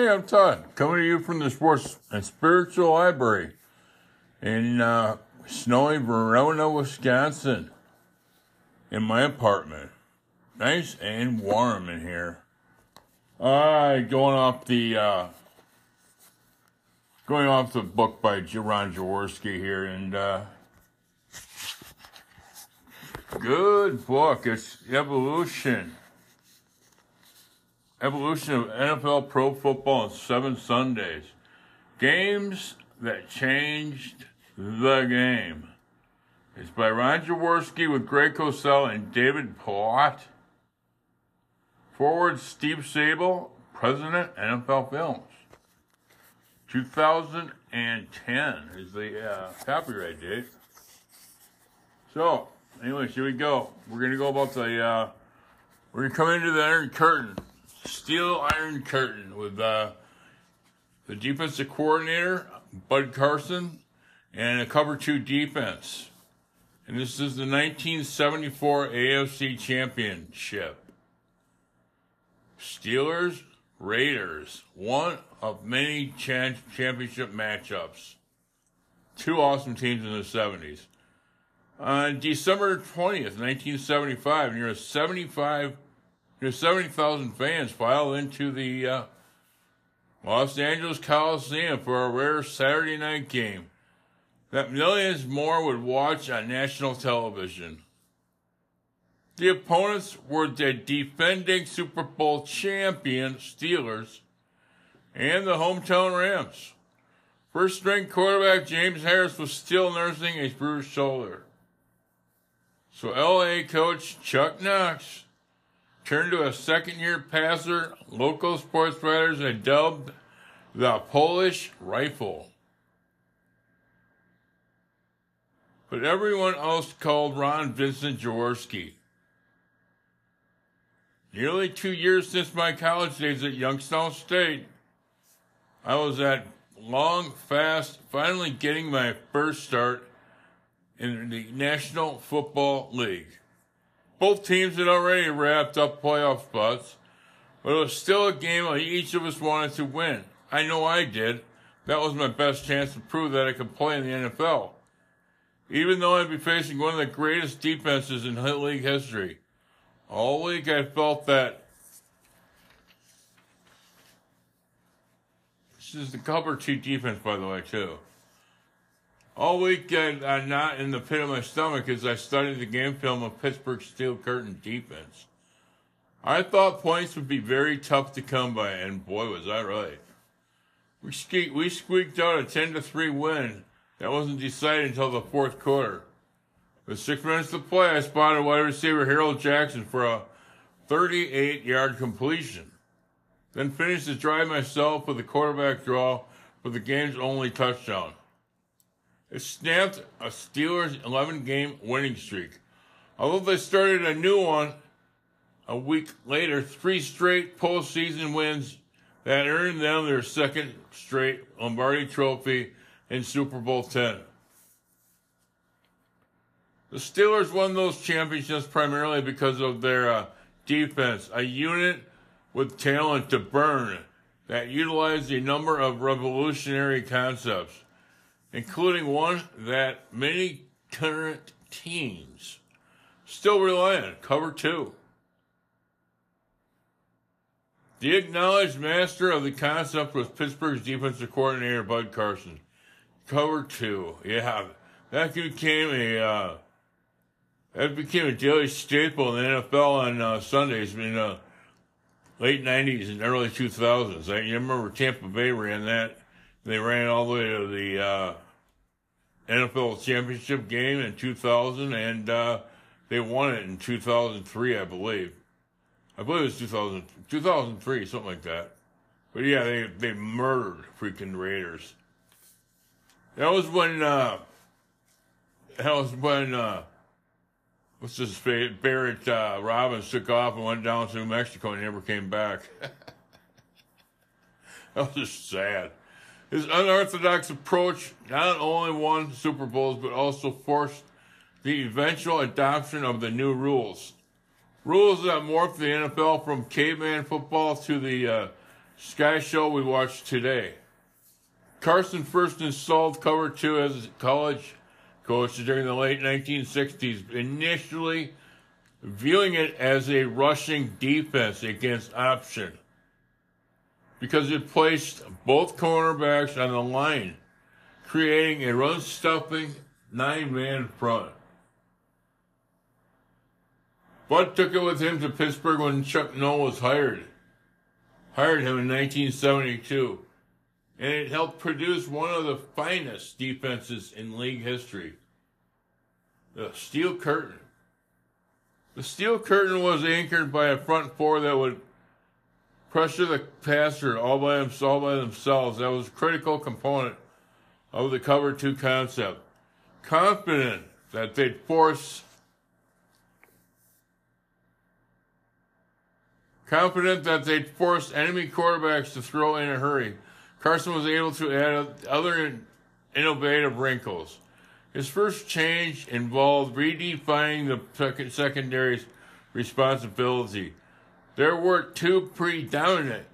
Hey, I'm Todd, coming to you from the Sports and Spiritual Library in snowy Verona, Wisconsin, in my apartment. Nice and warm in here. Going off the book by Ron Jaworski here, and good book. It's Evolution of NFL Pro Football in 7 Sundays. Games that changed the game. It's by Ron Jaworski with Greg Cosell and David Plott. Forward, Steve Sable, President, NFL Films. 2010 is the copyright date. So, anyways, here we go. We're going to go about the, we're going to come into the Iron Curtain. Steel Iron Curtain with the defensive coordinator, Bud Carson, and a Cover 2 defense. And this is the 1974 AFC Championship. Steelers, Raiders, one of many championship matchups. Two awesome teams in the 70s. On December 20th, 1975, near 70,000 fans filed into the Los Angeles Coliseum for a rare Saturday night game that millions more would watch on national television. The opponents were the defending Super Bowl champion Steelers and the hometown Rams. First-string quarterback James Harris was still nursing a bruised shoulder. So L.A. coach Chuck Knox turned to a second-year passer, local sports writers had dubbed the Polish Rifle. But everyone else called Ron Vincent Jaworski. Nearly 2 years since my college days at Youngstown State, I was at long, fast, finally getting my first start in the National Football League. Both teams had already wrapped up playoff spots, but it was still a game that each of us wanted to win. I know I did. That was my best chance to prove that I could play in the NFL, even though I'd be facing one of the greatest defenses in league history. All week I felt that. This is the Cover 2 defense, by the way, too. All week I'm not in the pit of my stomach as I studied the game film of Pittsburgh's Steel Curtain defense. I thought points would be very tough to come by, and boy, was I right. We squeaked out a 10-3 win that wasn't decided until the fourth quarter. With 6 minutes to play, I spotted wide receiver Harold Jackson for a 38-yard completion. Then finished the drive myself with a quarterback draw for the game's only touchdown. It snapped a Steelers 11-game winning streak. Although they started a new one a week later, 3 straight postseason wins that earned them their second straight Lombardi Trophy in Super Bowl X. The Steelers won those championships primarily because of their defense, a unit with talent to burn that utilized a number of revolutionary concepts, including one that many current teams still rely on, Cover 2. The acknowledged master of the concept was Pittsburgh's defensive coordinator, Bud Carson. Cover 2, yeah, that became a daily staple in the NFL on Sundays in the late 90s and early 2000s. I remember Tampa Bay ran that. They ran all the way to the NFL championship game in 2000, and they won it in 2003, I believe. I believe it was 2003, something like that. But, yeah, they murdered freaking Raiders. That was when what's his face? Barrett Robbins took off and went down to New Mexico and never came back. That was just sad. His unorthodox approach not only won Super Bowls, but also forced the eventual adoption of the new rules. Rules that morphed the NFL from caveman football to the Sky show we watched today. Carson first installed Cover 2 as a college coach during the late 1960s, initially viewing it as a rushing defense against option because it placed both cornerbacks on the line, creating a run-stuffing nine-man front. Bud took it with him to Pittsburgh when Chuck Noll was hired him in 1972, and it helped produce one of the finest defenses in league history, the Steel Curtain. The Steel Curtain was anchored by a front four that would pressure the passer all by themselves. That was a critical component of the Cover 2 concept, confident that they'd force enemy quarterbacks to throw in a hurry. Carson was able to add other innovative wrinkles. His first change involved redefining the secondary's responsibility. There were two predominant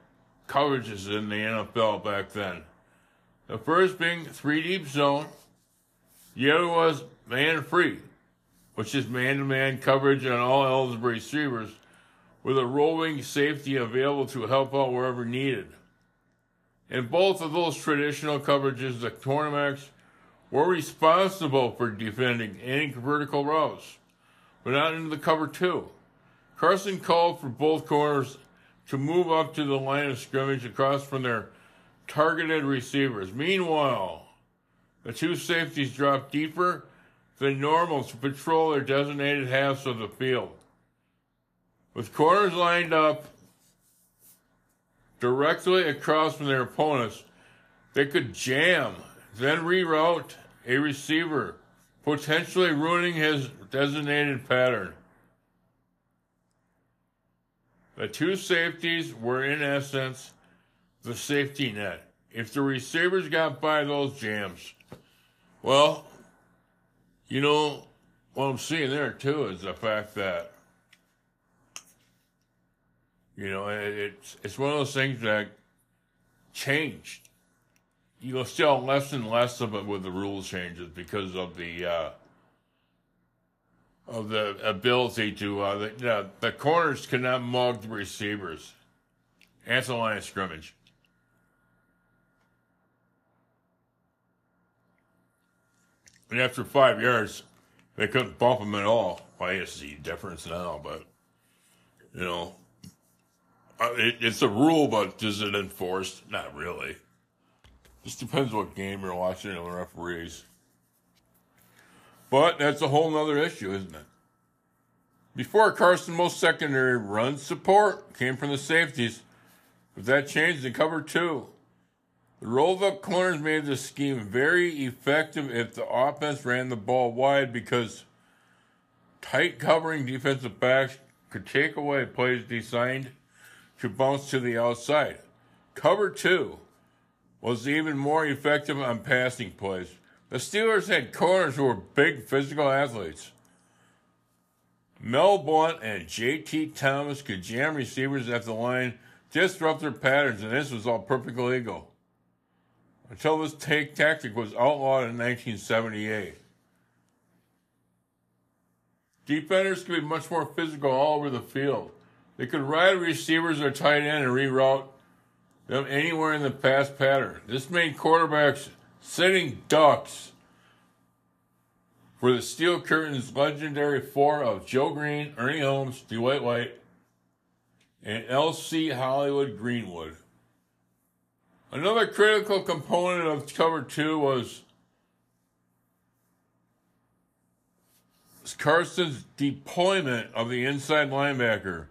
coverages in the NFL back then. The first being three-deep zone. The other was man-free, which is man-to-man coverage on all eligible receivers, with a rolling safety available to help out wherever needed. In both of those traditional coverages, the cornerbacks were responsible for defending any vertical routes, but not into the Cover 2. Carson called for both corners to move up to the line of scrimmage across from their targeted receivers. Meanwhile, the two safeties dropped deeper than normal to patrol their designated halves of the field. With corners lined up directly across from their opponents, they could jam, then reroute a receiver, potentially ruining his designated pattern. The two safeties were, in essence, the safety net. If the receivers got by those jams, well, you know, what I'm seeing there, too, is the fact that, you know, it's one of those things that changed. You know, still less and less of it with the rule changes because of the ability to the corners cannot mug the receivers at the line of scrimmage. And after 5 yards, they couldn't bump them at all. Well, I guess the difference now, but you know. It's a rule, but is it enforced? Not really. Just depends what game you're watching and the referees. But that's a whole nother issue, isn't it? Before Carson, most secondary run support came from the safeties, but that changed in Cover 2. The rolled-up corners made the scheme very effective if the offense ran the ball wide because tight covering defensive backs could take away plays designed to bounce to the outside. Cover 2 was even more effective on passing plays. The Steelers had corners who were big physical athletes. Mel Blount and JT Thomas could jam receivers at the line, disrupt their patterns, and this was all perfectly legal until this tactic was outlawed in 1978. Defenders could be much more physical all over the field. They could ride receivers or tight end and reroute them anywhere in the pass pattern. This made quarterbacks sitting ducks for the Steel Curtain's legendary four of Joe Greene, Ernie Holmes, Dwight White, and L.C. Greenwood. Another critical component of Cover 2 was Carson's deployment of the inside linebacker.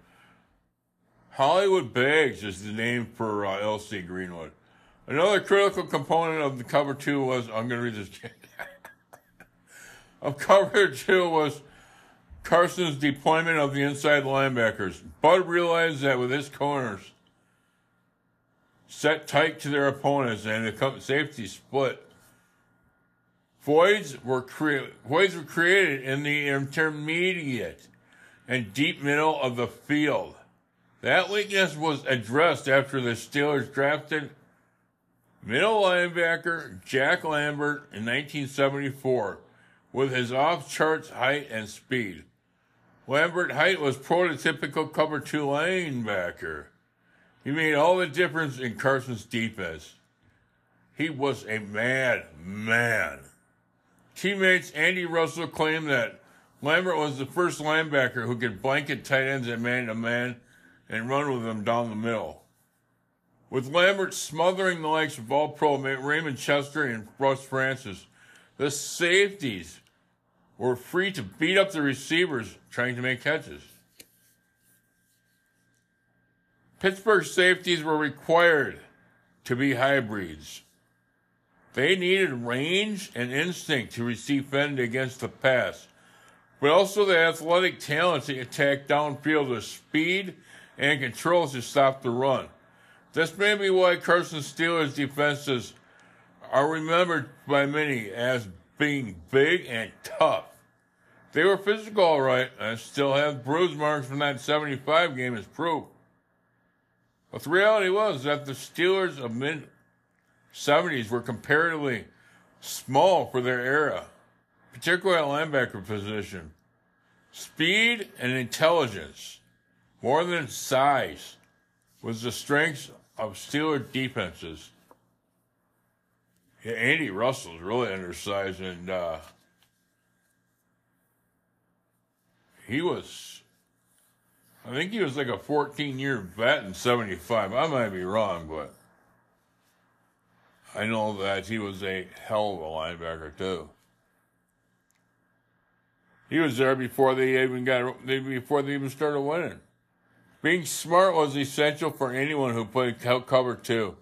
Hollywood Bags is the name for L.C. Greenwood. Another critical component of the Cover 2 was, I'm going to read this of Cover 2 was Carson's deployment of the inside linebackers. Bud realized that with his corners set tight to their opponents and the safety split, voids were created in the intermediate and deep middle of the field. That weakness was addressed after the Steelers drafted middle linebacker Jack Lambert in 1974 with his off-charts height and speed. Lambert's height was prototypical cover two linebacker. He made all the difference in Carson's defense. He was a mad man. Teammates Andy Russell claimed that Lambert was the first linebacker who could blanket tight ends at man-to-man and run with them down the middle. With Lambert smothering the likes of All-Pro mate Raymond Chester and Russ Francis, the safeties were free to beat up the receivers trying to make catches. Pittsburgh safeties were required to be hybrids. They needed range and instinct to defend against the pass, but also the athletic talent to attack downfield with speed and controls to stop the run. This may be why Carson Steelers' defenses are remembered by many as being big and tough. They were physical, all right. I still have bruise marks from that 75 game as proof. But the reality was that the Steelers of mid-70s were comparatively small for their era, particularly at linebacker position. Speed and intelligence, more than size, was the strength of Steeler defenses. Yeah, Andy Russell's really undersized, and he was, I think he was like a 14-year vet in 75. I might be wrong, but I know that he was a hell of a linebacker, too. He was there before they even started winning. Being smart was essential for anyone who played cover two.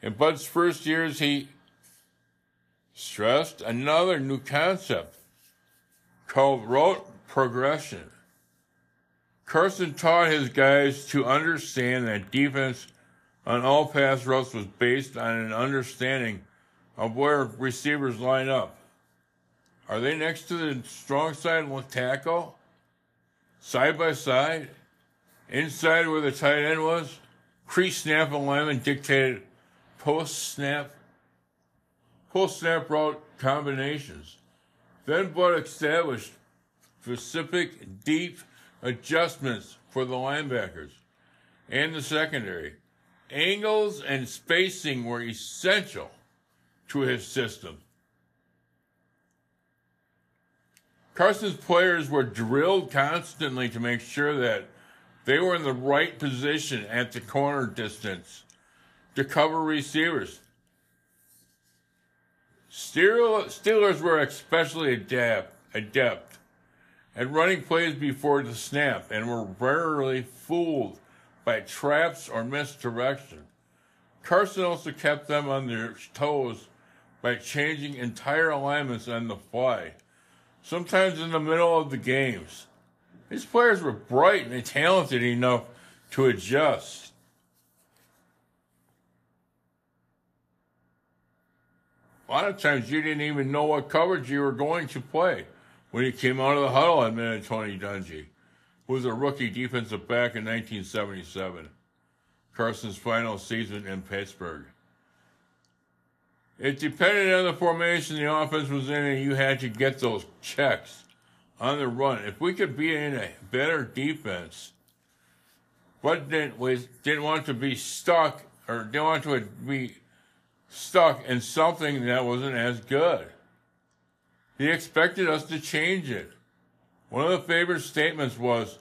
In Bud's first years, he stressed another new concept called route progression. Carson taught his guys to understand that defense on all pass routes was based on an understanding of where receivers line up. Are they next to the strong side with tackle? Side by side? Inside where the tight end was, pre-snap alignment dictated post-snap route combinations. Then Bud established specific deep adjustments for the linebackers and the secondary. Angles and spacing were essential to his system. Carson's players were drilled constantly to make sure that they were in the right position at the corner distance to cover receivers. Steelers were especially adept at running plays before the snap and were rarely fooled by traps or misdirection. Carson also kept them on their toes by changing entire alignments on the fly, sometimes in the middle of the games. His players were bright and talented enough to adjust. A lot of times you didn't even know what coverage you were going to play when you came out of the huddle, admitted Tony Dungy, who was a rookie defensive back in 1977, Carson's final season in Pittsburgh. It depended on the formation the offense was in, and you had to get those checks on the run. If we could be in a better defense, but didn't want to be stuck in something that wasn't as good. He expected us to change it. One of the favorite statements was,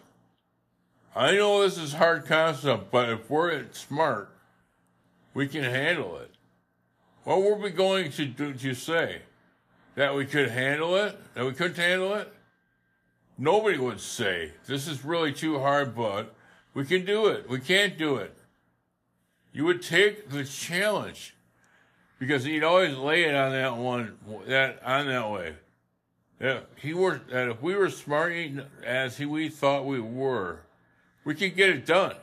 I know this is a hard concept, but if we're smart, we can handle it. What were we going to do to say? That we could handle it? That we couldn't handle it? Nobody would say, this is really too hard, but we can do it. We can't do it. You would take the challenge because he'd always lay it on that way. If we were smart as we thought we were, we could get it done.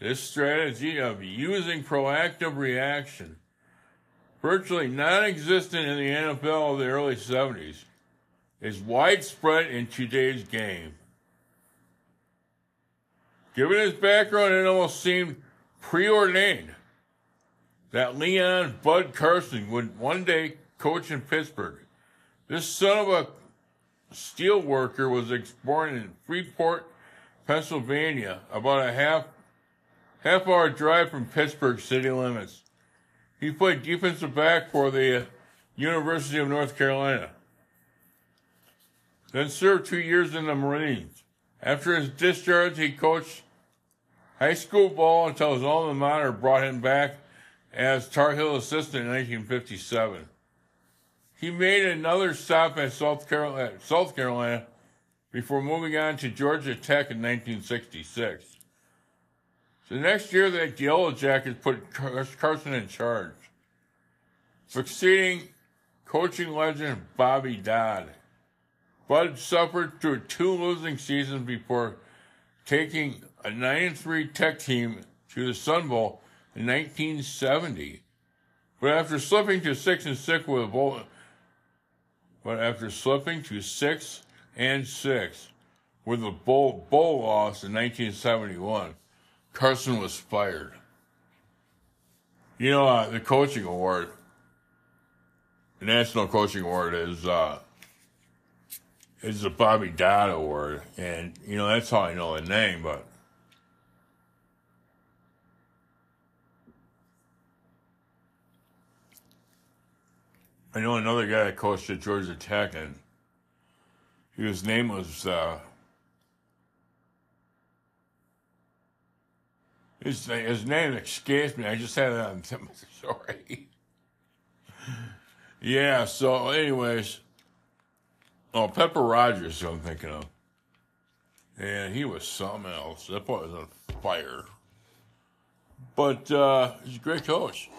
This strategy of using proactive reaction, virtually non-existent in the NFL of the early 70s, is widespread in today's game. Given his background, it almost seemed preordained that Leon Bud Carson would one day coach in Pittsburgh. This son of a steel worker was born in Freeport, Pennsylvania, about a half-hour drive from Pittsburgh city limits. He played defensive back for the University of North Carolina, then served 2 years in the Marines. After his discharge, he coached high school ball until his alma mater brought him back as Tar Heel assistant in 1957. He made another stop at South Carolina before moving on to Georgia Tech in 1966. The next year, the Yellow Jackets put Carson in charge, succeeding coaching legend Bobby Dodd. Bud suffered through two losing seasons before taking a 9-3 Tech team to the Sun Bowl in 1970. After slipping to 6-6 with a bowl loss in 1971, Carson was fired. You know, the coaching award, the National Coaching Award is the Bobby Dodd Award, and, you know, that's how I know the name, but I know another guy that coached at Georgia Tech, and his name was, his name escapes me. I just had it on. Sorry. Yeah, so anyways. Oh, Pepper Rogers is who I'm thinking of. And he was something else. That boy was on fire. But he's a great coach.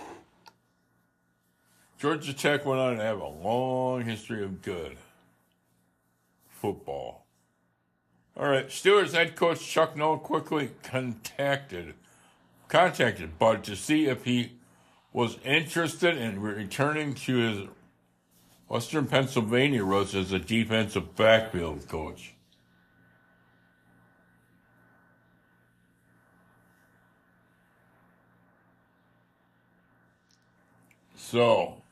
Georgia Tech went on to have a long history of good football. All right, Steelers head coach Chuck Noll quickly contacted Bud to see if he was interested in returning to his Western Pennsylvania roots as a defensive backfield coach. So,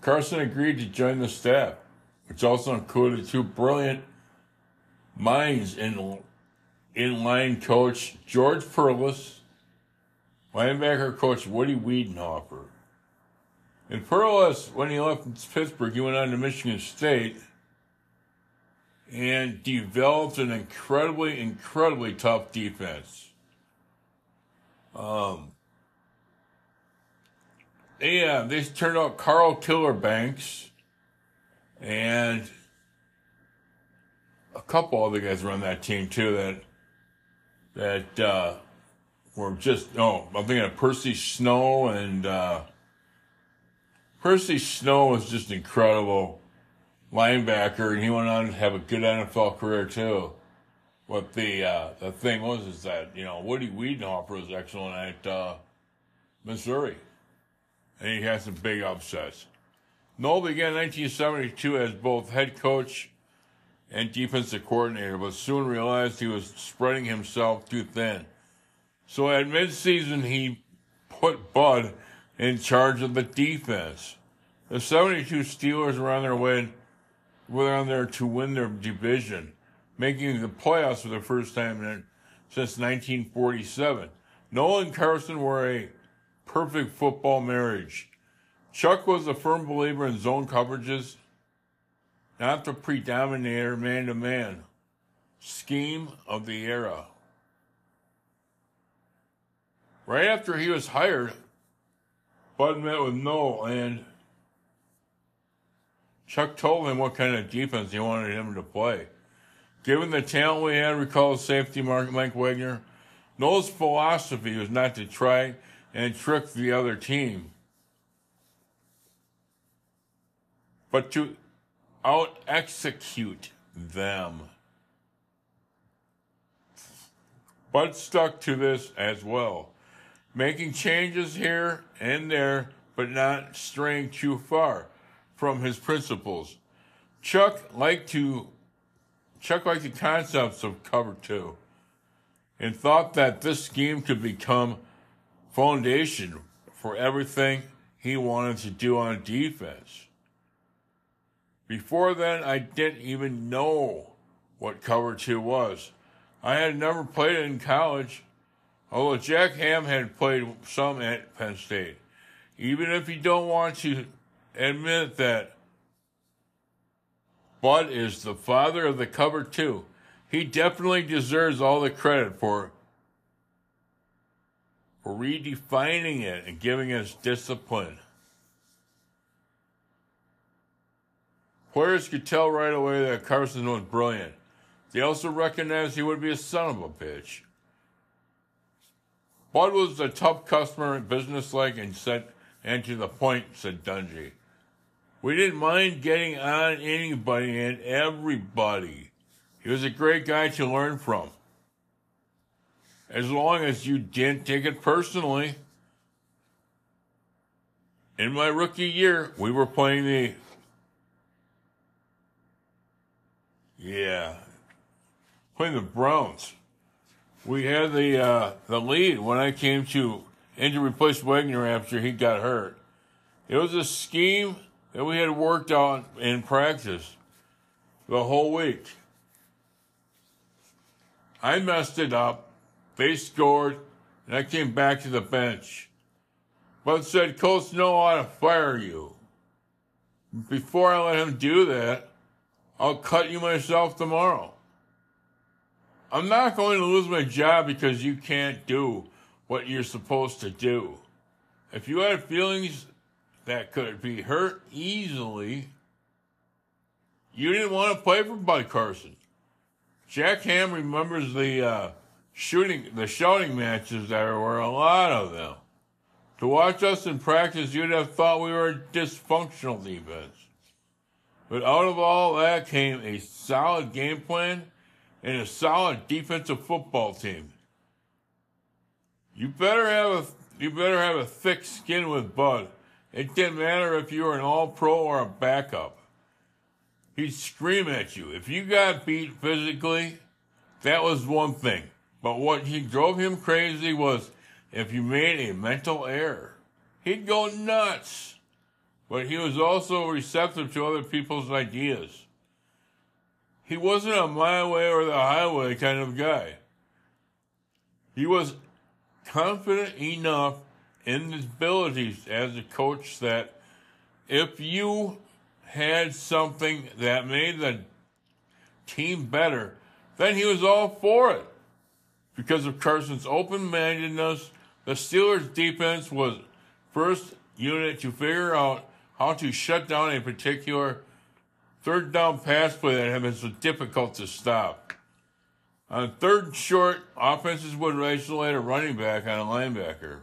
Carson agreed to join the staff, which also included two brilliant minds in-line coach George Perlis, linebacker coach Woody Wiedenhofer. And Perlis, when he left Pittsburgh, he went on to Michigan State and developed an incredibly tough defense. They turned out Carl Killerbanks and a couple other guys were on that team too that were just, I'm thinking of Percy Snow, and Percy Snow was just an incredible linebacker, and he went on to have a good NFL career too. But the thing was is that, you know, Woody Wiedenhofer was excellent at Missouri, and he had some big upsets. Noll began 1972 as both head coach and defensive coordinator, but soon realized he was spreading himself too thin. So at midseason, he put Bud in charge of the defense. The 72 Steelers were on their way to win their division, making the playoffs for the first time since 1947. Noll and Carson were a perfect football marriage. Chuck was a firm believer in zone coverages, not the predominator man-to-man scheme of the era. Right after he was hired, Bud met with Noll, and Chuck told him what kind of defense he wanted him to play. Given the talent we had, recalled safety Mike Wagner, Noll's philosophy was not to try and trick the other team, but to out-execute them. Bud stuck to this as well, making changes here and there, but not straying too far from his principles. Chuck liked the concepts of Cover 2 and thought that this scheme could become foundation for everything he wanted to do on defense. Before then, I didn't even know what Cover 2 was. I had never played it in college, although Jack Ham had played some at Penn State. Even if you don't want to admit that, Bud is the father of the Cover 2. He definitely deserves all the credit for redefining it and giving us discipline. Players could tell right away that Carson was brilliant. They also recognized he would be a son of a bitch. Bud was a tough customer and businesslike and to the point, said Dungy. We didn't mind getting on anybody and everybody. He was a great guy to learn from. As long as you didn't take it personally. In my rookie year, we were playing the... Playing the Browns. We had the lead when I came in to replace Wagner after he got hurt. It was a scheme that we had worked on in practice the whole week. I messed it up. They scored, and I came back to the bench. Bud said, Coach Snow ought to fire you. Before I let him do that, I'll cut you myself tomorrow. I'm not going to lose my job because you can't do what you're supposed to do. If you had feelings that could be hurt easily, you didn't want to play for Bud Carson. Jack Ham remembers the shouting matches. There were a lot of them. To watch us in practice, you'd have thought we were a dysfunctional defense. But out of all that came a solid game plan and a solid defensive football team. You better have a thick skin with Bud. It didn't matter if you were an all-pro or a backup. He'd scream at you. If you got beat physically, that was one thing. But what drove him crazy was if you made a mental error. He'd go nuts. But he was also receptive to other people's ideas. He wasn't a my way or the highway kind of guy. He was confident enough in his abilities as a coach that if you had something that made the team better, then he was all for it. Because of Carson's open-mindedness, the Steelers' defense was first unit to figure out how to shut down a particular third down pass play that had been so difficult to stop. On third and short, offenses would isolate a running back on a linebacker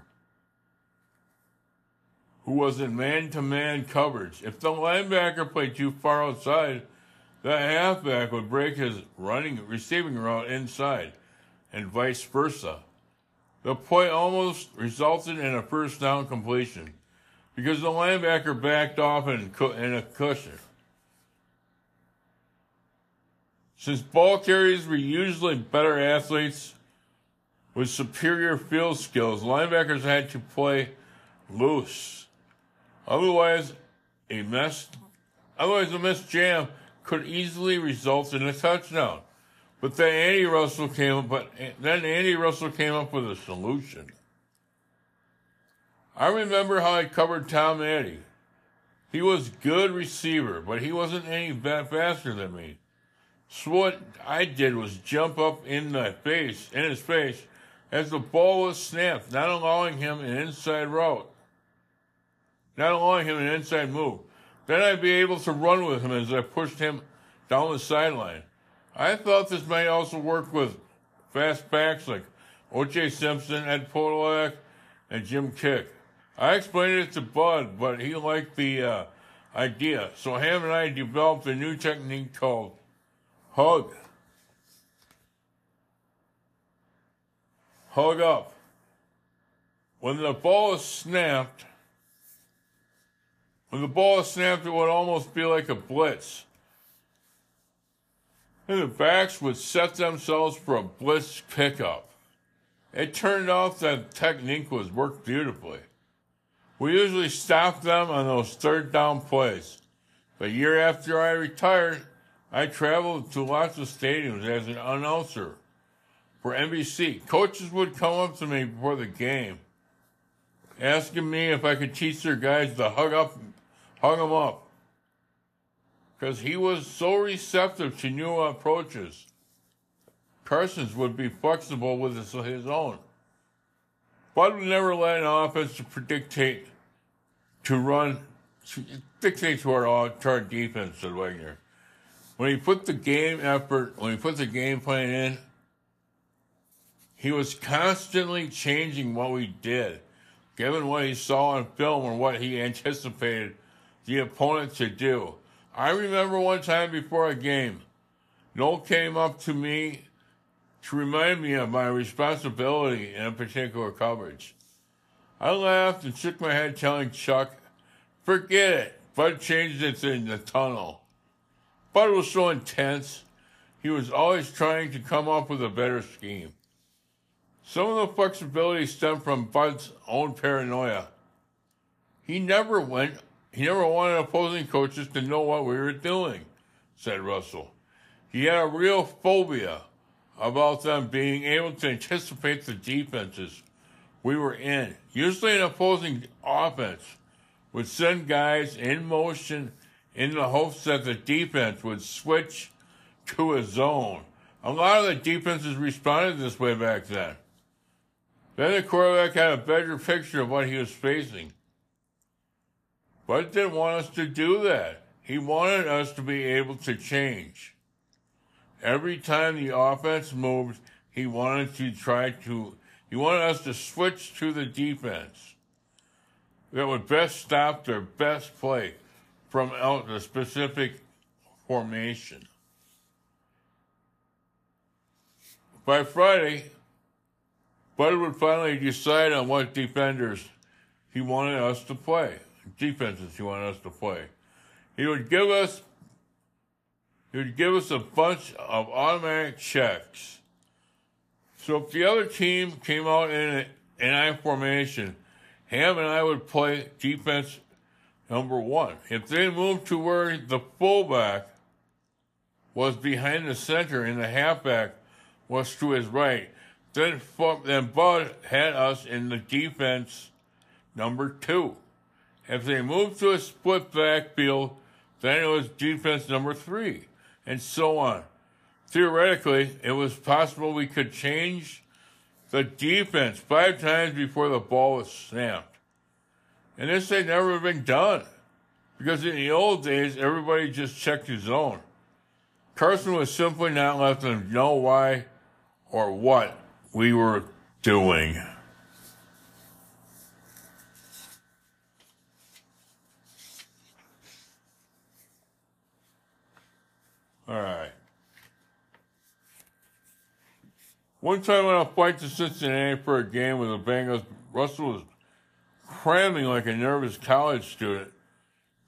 who was in man-to-man coverage. If the linebacker played too far outside, the halfback would break his receiving route inside, and vice versa. The play almost resulted in a first down completion because the linebacker backed off in a cushion. Since ball carriers were usually better athletes with superior field skills, linebackers had to play loose. Otherwise, a missed jam could easily result in a touchdown. But then Andy Russell came up with a solution. I remember how I covered Tom Addy. He was a good receiver, but he wasn't any faster than me. So what I did was jump up in his face, as the ball was snapped, not allowing him an inside move. Then I'd be able to run with him as I pushed him down the sideline. I thought this might also work with fast backs like O.J. Simpson, Ed Podolak, and Jim Kick. I explained it to Bud, but he liked the idea, so Ham and I developed a new technique called hug. Hug up. When the ball is snapped, it would almost be like a blitz. And the backs would set themselves for a blitz pickup. It turned out that technique was worked beautifully. We usually stopped them on those third down plays. But year after I retired, I traveled to lots of stadiums as an announcer for NBC. Coaches would come up to me before the game, asking me if I could teach their guys to hug them up. Because he was so receptive to new approaches. Carson's would be flexible with his own. Bud would never let an offense dictate to our defense, said Wagner. When he put the game plan in, he was constantly changing what we did, given what he saw on film or what he anticipated the opponent to do. I remember one time before a game, Noll came up to me to remind me of my responsibility in a particular coverage. I laughed and shook my head, telling Chuck, "Forget it. Bud changed it in the tunnel." Bud was so intense, he was always trying to come up with a better scheme. Some of the flexibility stemmed from Bud's own paranoia. He never wanted opposing coaches to know what we were doing, said Russell. He had a real phobia about them being able to anticipate the defenses we were in. Usually an opposing offense would send guys in motion in the hopes that the defense would switch to a zone. A lot of the defenses responded this way back then. Then the quarterback had a better picture of what he was facing. Bud didn't want us to do that. He wanted us to be able to change. Every time the offense moved, he wanted us to switch to the defense that would best stop their best play from out the specific formation. By Friday, Bud would finally decide on what defenses he wanted us to play. He would give us a bunch of automatic checks. So if the other team came out in an I formation, Ham and I would play defense number one. If they moved to where the fullback was behind the center and the halfback was to his right, then Bud had us in the defense number two. If they moved to a split backfield, then it was defense number three. And so on. Theoretically, it was possible we could change the defense 5 times before the ball was snapped. And this had never been done, because in the old days, everybody just checked his zone. Carson was simply not letting them know why or what we were doing. All right. One time on a flight to Cincinnati for a game with the Bengals, Russell was cramming like a nervous college student,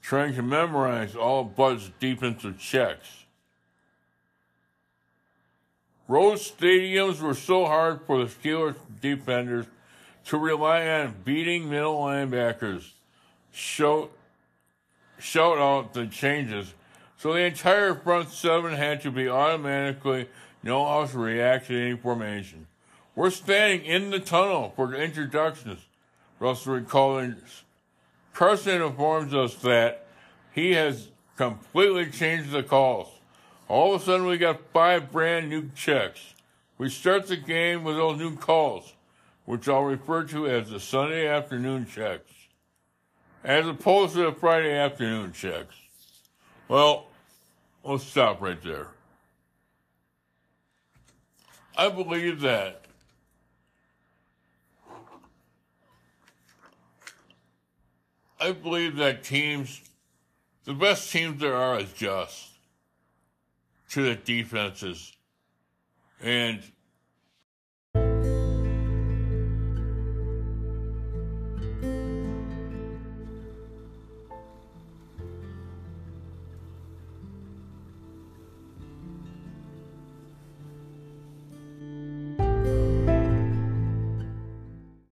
trying to memorize all of Bud's defensive checks. Road stadiums were so hard for the Steelers defenders to rely on beating middle linebackers, shout out the changes. So the entire front seven had to be automatically know how to react to any formation. We're standing in the tunnel for introductions, Russell recalling. Carson informs us that he has completely changed the calls. All of a sudden, we got 5 brand new checks. We start the game with those new calls, which I'll refer to as the Sunday afternoon checks, as opposed to the Friday afternoon checks. Well, let's stop right there. I believe that teams, the best teams there are, adjust to the defenses and